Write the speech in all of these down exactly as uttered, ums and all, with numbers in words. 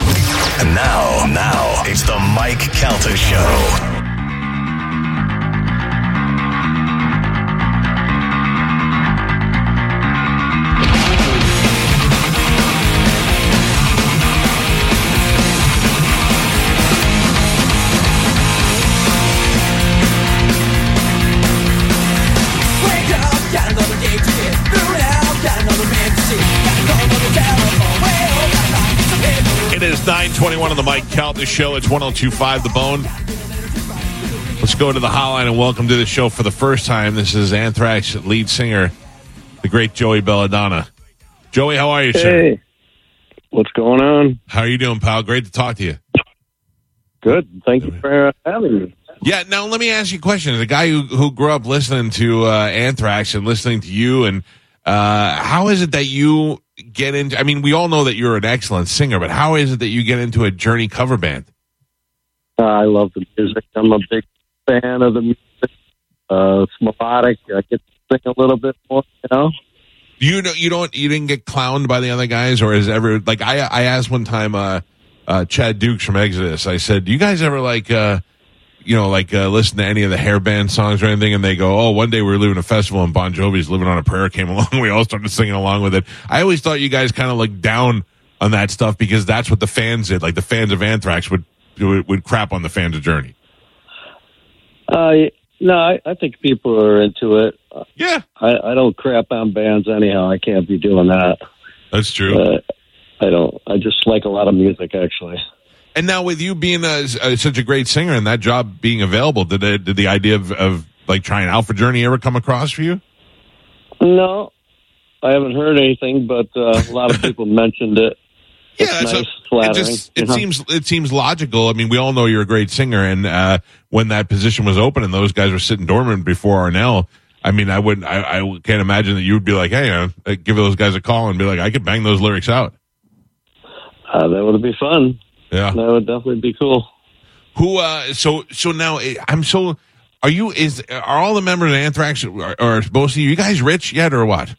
Show. And now, now, it's the Mike Calta Show. nine twenty-one on the Mike Calta Show. It's one oh two point five The Bone. Let's go to the hotline and welcome to the show for the first time. This is Anthrax lead singer, the great Joey Belladonna. Joey, how are you, sir? Hey, what's going on? How are you doing, pal? Great to talk to you. Good. Thank you for having me. Yeah, now let me ask you a question. As a guy who, who grew up listening to uh, Anthrax and listening to you, and uh, how is it that you... get into, I mean, we all know that you're an excellent singer, but how is it that you get into a Journey cover band? Uh, I love the music. I'm a big fan of the music. Uh, it's melodic. I get to sing a little bit more, you know? You don't, you don't, you didn't get clowned by the other guys, or is ever, like, I, I asked one time, uh, uh, Chad Dukes from Exodus, I said, do you guys ever, like, uh, you know, like, uh, listen to any of the hair band songs or anything, and they go, oh, one day we were living a festival and Bon Jovi's Living on a Prayer came along. We all started singing along with it. I always thought you guys kind of looked down on that stuff because that's what the fans did. Like, the fans of Anthrax would would, would crap on the fans of Journey. Uh, no, I, I think people are into it. Yeah. I, I don't crap on bands anyhow. I can't be doing that. That's true. Uh, I don't. I just like a lot of music, actually. And now, with you being a, a, such a great singer and that job being available, did it, did the idea of, of like trying out for Journey ever come across for you? No, I haven't heard anything, but uh, a lot of people mentioned it. It's yeah, nice, so it, just, it seems it seems logical. I mean, we all know you're a great singer, and uh, when that position was open and those guys were sitting dormant before Arnell, I mean, I wouldn't, I, I can't imagine that you would be like, hey, uh, give those guys a call and be like, I could bang those lyrics out. Uh, that would be fun. Yeah, that would definitely be cool. Who? Uh, so, so now I'm so. Are you? Is are all the members of Anthrax are, are supposed to? Are you guys rich yet or what?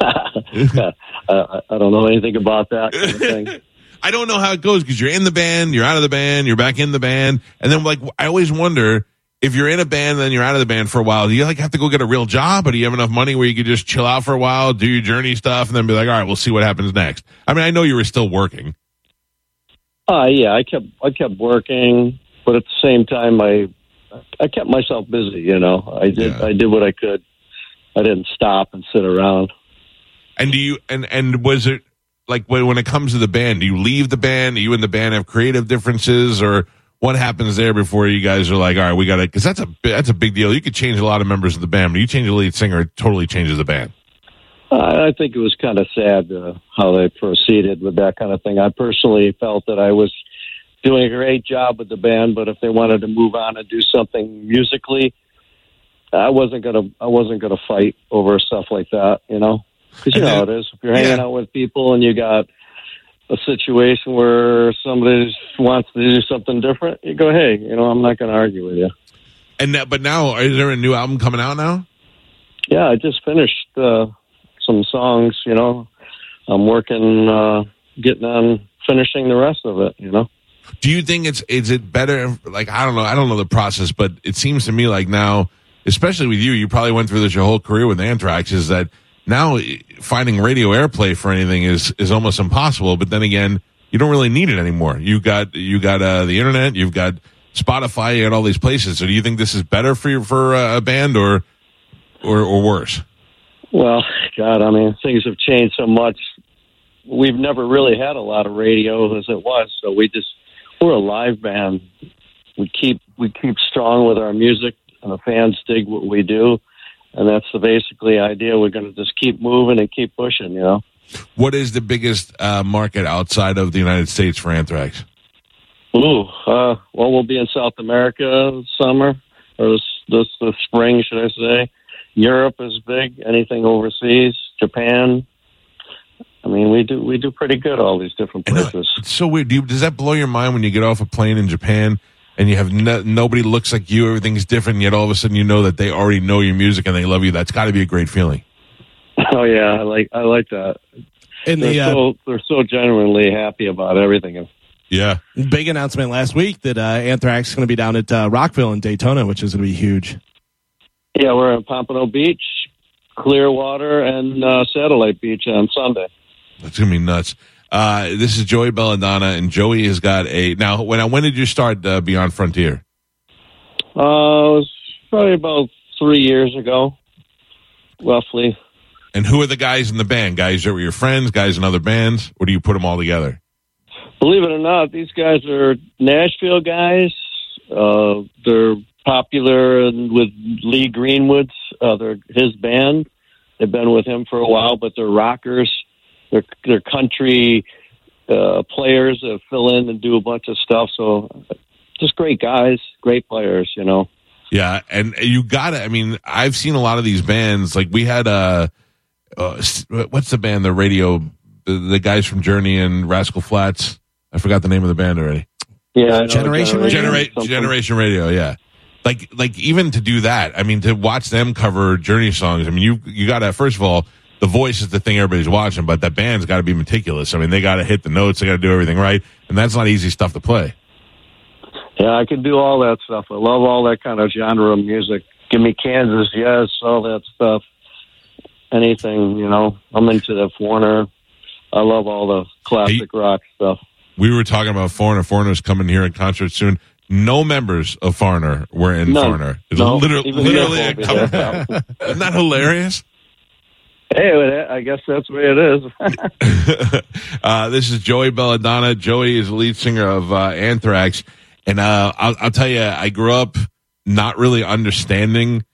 uh, I don't know anything about that kind of thing. I don't know how it goes because you're in the band, you're out of the band, you're back in the band, and then like I always wonder if you're in a band, then you're out of the band for a while. Do you like have to go get a real job, or do you have enough money where you could just chill out for a while, do your Journey stuff, and then be like, all right, we'll see what happens next. I mean, I know you were still working. Uh, yeah, I kept I kept working, but at the same time, I I kept myself busy. You know, I did yeah. I did what I could. I didn't stop and sit around. And do you and, and was it like when when it comes to the band? Do you leave the band? Do you and the band have creative differences, or what happens there before you guys are like, all right, we got to? Because that's a that's a big deal. You could change a lot of members of the band, but you change the lead singer, it totally changes the band. I think it was kind of sad uh, how they proceeded with that kind of thing. I personally felt that I was doing a great job with the band, but if they wanted to move on and do something musically, I wasn't gonna. I wasn't gonna fight over stuff like that, you know. Because you know how it is. If you're hanging yeah. out with people and you got a situation where somebody wants to do something different, you go, "Hey, you know, I'm not going to argue with you." And that, but now, is there a new album coming out now? Yeah, I just finished. Uh, Some songs, you know. I'm working, uh, getting on, finishing the rest of it, you know. Do you think it's is it better? Like I don't know, I don't know the process, but it seems to me like now, especially with you, you probably went through this your whole career with Anthrax. Is that now finding radio airplay for anything is is almost impossible? But then again, you don't really need it anymore. You got you got uh, the internet, you've got Spotify, you got all these places. So do you think this is better for your, for uh, a band or or, or worse? Well, God, I mean, things have changed so much. We've never really had a lot of radio as it was, so we just we're a live band. We keep we keep strong with our music, and the fans dig what we do, and that's the basically idea. We're going to just keep moving and keep pushing, you know. What is the biggest uh, market outside of the United States for Anthrax? Ooh, uh, well, we'll be in South America this summer or this this, this spring, should I say? Europe is big. Anything overseas, Japan. I mean, we do we do pretty good all these different places. It's so weird. Do you, does that blow your mind when you get off a plane in Japan and you have no, nobody looks like you? Everything's different. Yet all of a sudden, you know that they already know your music and they love you. That's got to be a great feeling. Oh yeah, I like I like that. And they're, the, uh, so, they're so genuinely happy about everything. Yeah. Big announcement last week that uh, Anthrax is going to be down at uh, Rockville in Daytona, which is going to be huge. Yeah, we're in Pompano Beach, Clearwater, and uh, Satellite Beach on Sunday. That's going to be nuts. Uh, this is Joey Belladonna, and Joey has got a... Now, when when did you start uh, Beyond Frontier? Uh, it was probably about three years ago, roughly. And who are the guys in the band? Guys that were your friends, guys in other bands, or do you put them all together? Believe it or not, these guys are Nashville guys. Uh, they're popular with Lee Greenwood's, uh, they're his band. They've been with him for a while, but they're rockers. They're, they're country uh, players that fill in and do a bunch of stuff. So just great guys, great players, you know. Yeah, and you got to, I mean, I've seen a lot of these bands. Like we had a, uh, what's the band, the radio, the, the guys from Journey and Rascal Flatts. I forgot the name of the band already. Yeah. Generation Radio. Genera- Generation Radio, yeah. Like, like even to do that, I mean, to watch them cover Journey songs, I mean, you you got to, first of all, the voice is the thing everybody's watching, but that band's got to be meticulous. I mean, they got to hit the notes, they got to do everything right, and that's not easy stuff to play. Yeah, I can do all that stuff. I love all that kind of genre of music. Give me Kansas, yes, all that stuff. Anything, you know. I'm into the Foreigner. I love all the classic hey, rock stuff. We were talking about Foreigner. Foreigner's coming here in concert soon. No members of Foreigner were in None. Foreigner. It's no, literally, literally a couple. Isn't that hilarious? Hey, I guess that's where it is. uh, this is Joey Belladonna. Joey is the lead singer of uh, Anthrax. And uh, I'll, I'll tell you, I grew up not really understanding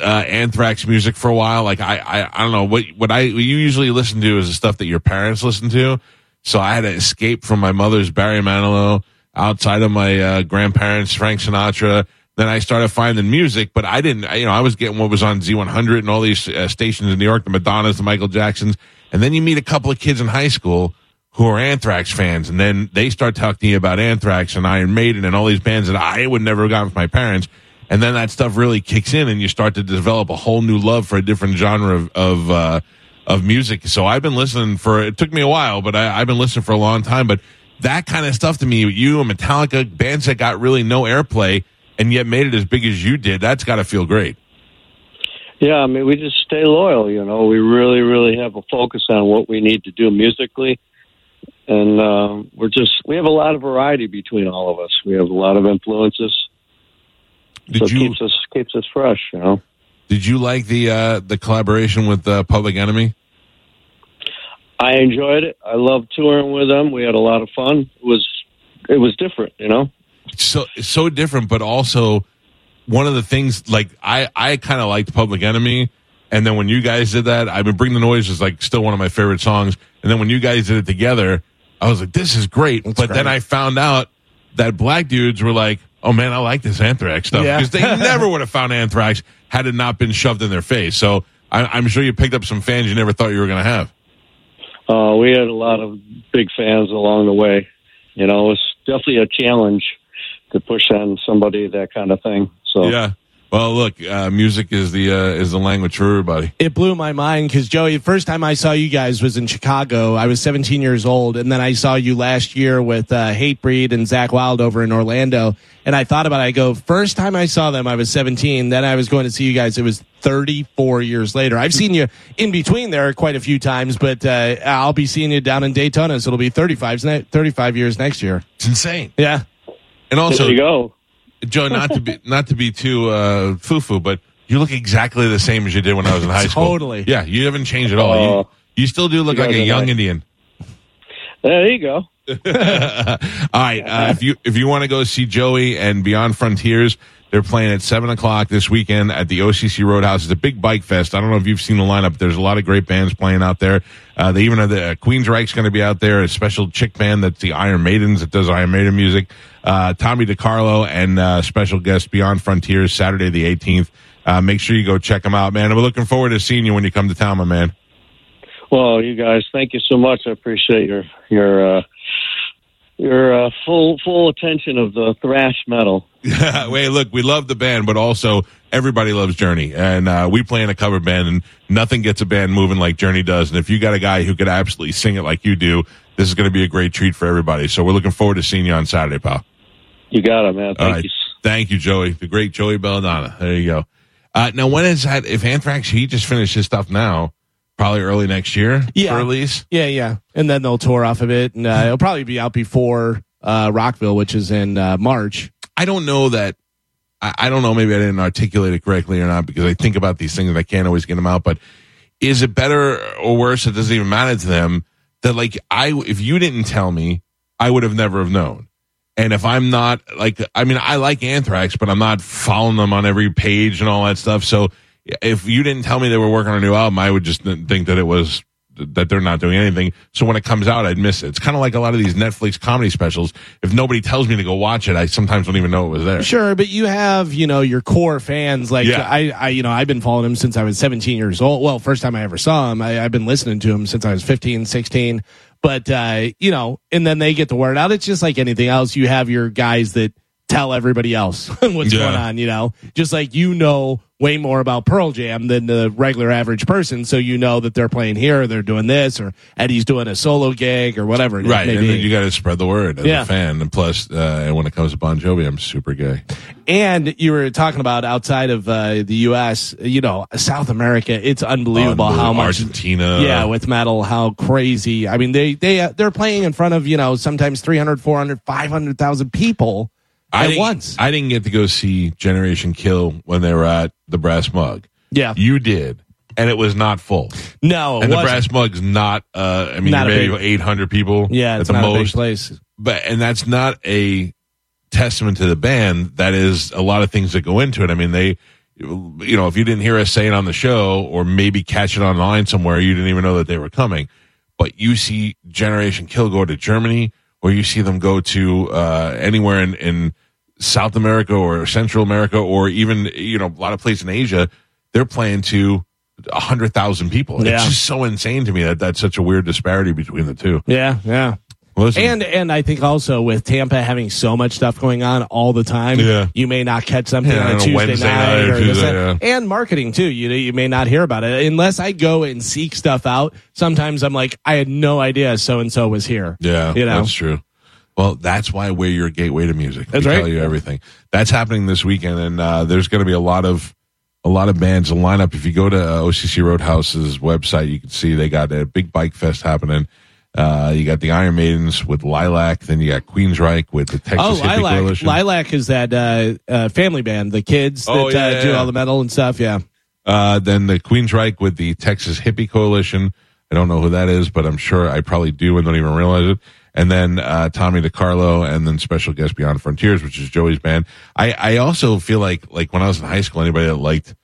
uh, Anthrax music for a while. Like, I, I, I don't know. What what I what you usually listen to is the stuff that your parents listen to. So I had to escape from my mother's Barry Manilow, outside of my uh, grandparents, Frank Sinatra. Then I started finding music, but I didn't, you know, I was getting what was on Z one hundred and all these uh, stations in New York, the Madonnas, the Michael Jacksons. And then you meet a couple of kids in high school who are Anthrax fans. And then they start talking to you about Anthrax and Iron Maiden and all these bands that I would never have gotten from my parents. And then that stuff really kicks in and you start to develop a whole new love for a different genre of, of, uh, of music. So I've been listening for, it took me a while, but I, I've been listening for a long time. But that kind of stuff to me, you and Metallica, bands that got really no airplay, and yet made it as big as you did, that's got to feel great. Yeah, I mean, we just stay loyal, you know. We really, really have a focus on what we need to do musically. And uh, we're just, we have a lot of variety between all of us. We have a lot of influences. Did so it you, keeps us, keeps us fresh, you know. Did you like the uh, the collaboration with uh, Public Enemy? I enjoyed it. I loved touring with them. We had a lot of fun. It was, it was different, you know. So so different, but also one of the things, like, I, I kind of liked Public Enemy, and then when you guys did that, I mean, Bring the Noise is, like, still one of my favorite songs, and then when you guys did it together, I was like, this is great, That's but great. Then I found out that black dudes were like, oh, man, I like this Anthrax stuff, because yeah. They never would have found Anthrax had it not been shoved in their face, so I, I'm sure you picked up some fans you never thought you were going to have. Uh, we had a lot of big fans along the way, you know, it was definitely a challenge to push on somebody, that kind of thing. So yeah. Well, look, uh, music is the uh, is the language for everybody. It blew my mind because, Joey, the first time I saw you guys was in Chicago. I was seventeen years old, and then I saw you last year with uh, Hatebreed and Zach Wild over in Orlando. And I thought about it. I go, first time I saw them, I was seventeen. Then I was going to see you guys. It was thirty-four years later. I've seen you in between there quite a few times, but uh, I'll be seeing you down in Daytona, so it'll be thirty-five, thirty-five years next year. It's insane. Yeah. And also, there you go. Joe, not to be not to be too uh, foo-foo, but you look exactly the same as you did when I was in high school. Totally. Yeah, you haven't changed at all. Uh, you, you still do look you like a young right. Indian. There you go. All right. Uh, if you if you want to go see Joey and Beyond Frontiers, they're playing at seven o'clock this weekend at the O C C Roadhouse. It's a big bike fest. I don't know if you've seen the lineup. There's a lot of great bands playing out there. Uh, they even have the uh, Queensryche's going to be out there, a special chick band that's the Iron Maidens that does Iron Maiden music. Uh, Tommy DiCarlo and uh, special guest Beyond Frontiers, Saturday the eighteenth. Uh, make sure you go check them out, man. And we're looking forward to seeing you when you come to town, my man. Well, you guys, thank you so much. I appreciate your your uh, your uh, full full attention of the thrash metal. Yeah, wait, look, we love the band, but also everybody loves Journey, and uh, we play in a cover band, and nothing gets a band moving like Journey does. And if you got a guy who could absolutely sing it like you do, this is going to be a great treat for everybody. So we're looking forward to seeing you on Saturday, pal. You got it, man. Thank All right. you. Thank you, Joey. The great Joey Belladonna. There you go. Uh, now, when is that? If Anthrax, he just finished his stuff now. Probably early next year yeah. for release. Yeah, yeah. And then they'll tour off of it. And uh, it'll probably be out before uh, Rockville, which is in uh, March. I don't know that. I, I don't know. Maybe I didn't articulate it correctly or not, because I think about these things and I can't always get them out. But is it better or worse? It doesn't even matter to them. That, like, I, if you didn't tell me, I would have never have known. And if I'm not, like, I mean, I like Anthrax, but I'm not following them on every page and all that stuff. So if you didn't tell me they were working on a new album, I would just think that it was, that they're not doing anything. So when it comes out, I'd miss it. It's kind of like a lot of these Netflix comedy specials. If nobody tells me to go watch it, I sometimes don't even know it was there. Sure, but you have, you know, your core fans. Like, yeah. I, I, you know, I've been following him since I was seventeen years old. Well, first time I ever saw him. I, I've been listening to him since I was fifteen, sixteen. But, uh, you know, and then they get the word out. It's just like anything else. You have your guys that tell everybody else what's yeah. going on, you know. Just like you know way more about Pearl Jam than the regular average person. So you know that they're playing here or they're doing this or Eddie's doing a solo gig or whatever. It right. May and be. Then you got to spread the word as yeah. a fan. And plus, uh, when it comes to Bon Jovi, I'm super gay. And you were talking about outside of uh, the U S, you know, South America. It's unbelievable, unbelievable how much Argentina. Yeah, with metal, how crazy. I mean, they they uh, they're playing in front of, you know, sometimes three hundred, four hundred, five hundred thousand people I at once. I didn't get to go see Generation Kill when they were at the Brass Mug. Yeah, you did. And it was not full. No, it and wasn't. The Brass Mug's not. Uh, I mean, not maybe big, eight hundred people. Yeah, it's at the not most. A big place. But and that's not a testament to the band. That is a lot of things that go into it. I mean, they, you know, if you didn't hear us say it on the show or maybe catch it online somewhere, you didn't even know that they were coming. But you see Generation Kill go to Germany, or you see them go to uh, anywhere in, in South America or Central America, or even, you know, a lot of places in Asia. They're playing to one hundred thousand people. Yeah. It's just so insane to me that that's such a weird disparity between the two. Yeah, yeah. Listen. And and I think also with Tampa having so much stuff going on all the time, yeah. you may not catch something yeah, on a Tuesday Wednesday night, night or Tuesday, Tuesday. Yeah. And marketing too. You you may not hear about it unless I go and seek stuff out. Sometimes I'm like, I had no idea so and so was here. Yeah, you know? That's true. Well, that's why we're your gateway to music. That's we right. Tell you everything that's happening this weekend, and uh, there's going to be a lot of a lot of bands to line up. If you go to uh, O C C Roadhouse's website, you can see they got a big bike fest happening. Uh, you got the Iron Maidens with Lilac. Then you got Queensryche with the Texas oh, Hippie Lilac. Coalition. Lilac is that uh, uh, family band, the kids that oh, yeah, uh, yeah. do all the metal and stuff, yeah. Uh, then the Queensryche with the Texas Hippie Coalition. I don't know who that is, but I'm sure I probably do and don't even realize it. And then uh, Tommy DiCarlo, and then special guest Beyond Frontiers, which is Joey's band. I, I also feel like like when I was in high school, anybody that liked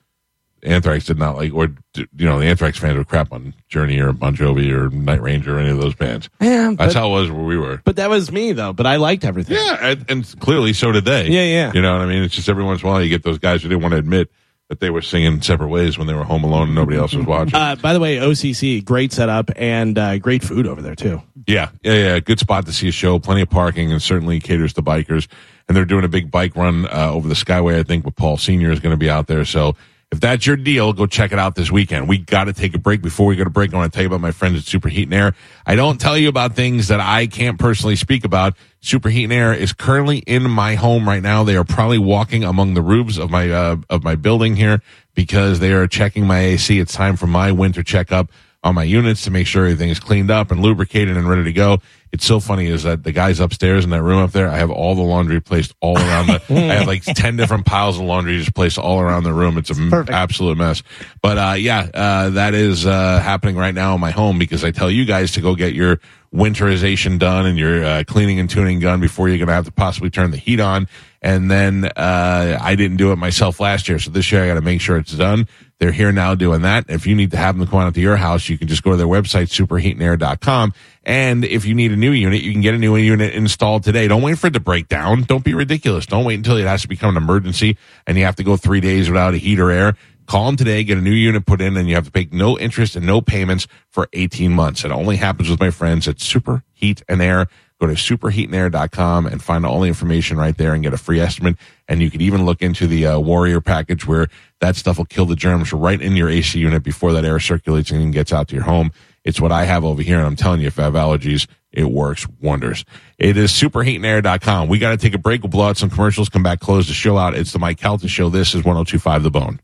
Anthrax did not like, or, you know, the Anthrax fans were crap on Journey or Bon Jovi or Night Ranger or any of those bands. Yeah, but that's how it was where we were. But that was me, though. But I liked everything. Yeah, and, and clearly so did they. Yeah, yeah. You know what I mean? It's just every once in a while you get those guys who didn't want to admit that they were singing separate ways when they were home alone and nobody else was watching. Uh, by the way, O C C, great setup and uh, great food over there, too. Yeah, yeah, yeah. Good spot to see a show. Plenty of parking and certainly caters to bikers. And they're doing a big bike run uh, over the Skyway, I think, with Paul Senior is going to be out there. So if that's your deal, go check it out this weekend. We got to take a break. Before we go to break, I want to tell you about my friends at Super Heat and Air. I don't tell you about things that I can't personally speak about. Super Heat and Air is currently in my home right now. They are probably walking among the roofs of my uh, of my building here because they are checking my A C. It's time for my winter checkup on my units to make sure everything is cleaned up and lubricated and ready to go. It's so funny is that the guys upstairs in that room up there, I have all the laundry placed all around the, I have like ten different piles of laundry just placed all around the room. It's an absolute mess. But uh, yeah, uh, that is uh, happening right now in my home because I tell you guys to go get your winterization done and your uh, cleaning and tuning done before you're going to have to possibly turn the heat on. And then uh, I didn't do it myself last year, so this year I got to make sure it's done. They're here now doing that. If you need to have them come out to your house, you can just go to their website, super heat and air dot com. And if you need a new unit, you can get a new unit installed today. Don't wait for it to break down. Don't be ridiculous. Don't wait until it has to become an emergency and you have to go three days without a heat or air. Call them today, get a new unit put in, and you have to pay no interest and no payments for eighteen months. It only happens with my friends at Super Heat and Air. Go to super heat and air dot com and find all the information right there and get a free estimate. And you can even look into the uh, Warrior package, where that stuff will kill the germs right in your A C unit before that air circulates and gets out to your home. It's what I have over here, and I'm telling you, if I have allergies, it works wonders. It is super heat and air dot com. We got to take a break. We'll blow out some commercials, come back, close the show out. It's the Mike Calta Show. This is one oh two point five The Bone.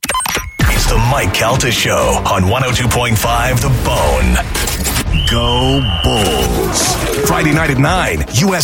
It's the Mike Calta Show on one oh two point five The Bone. Go Bulls. Friday night at nine, U S F.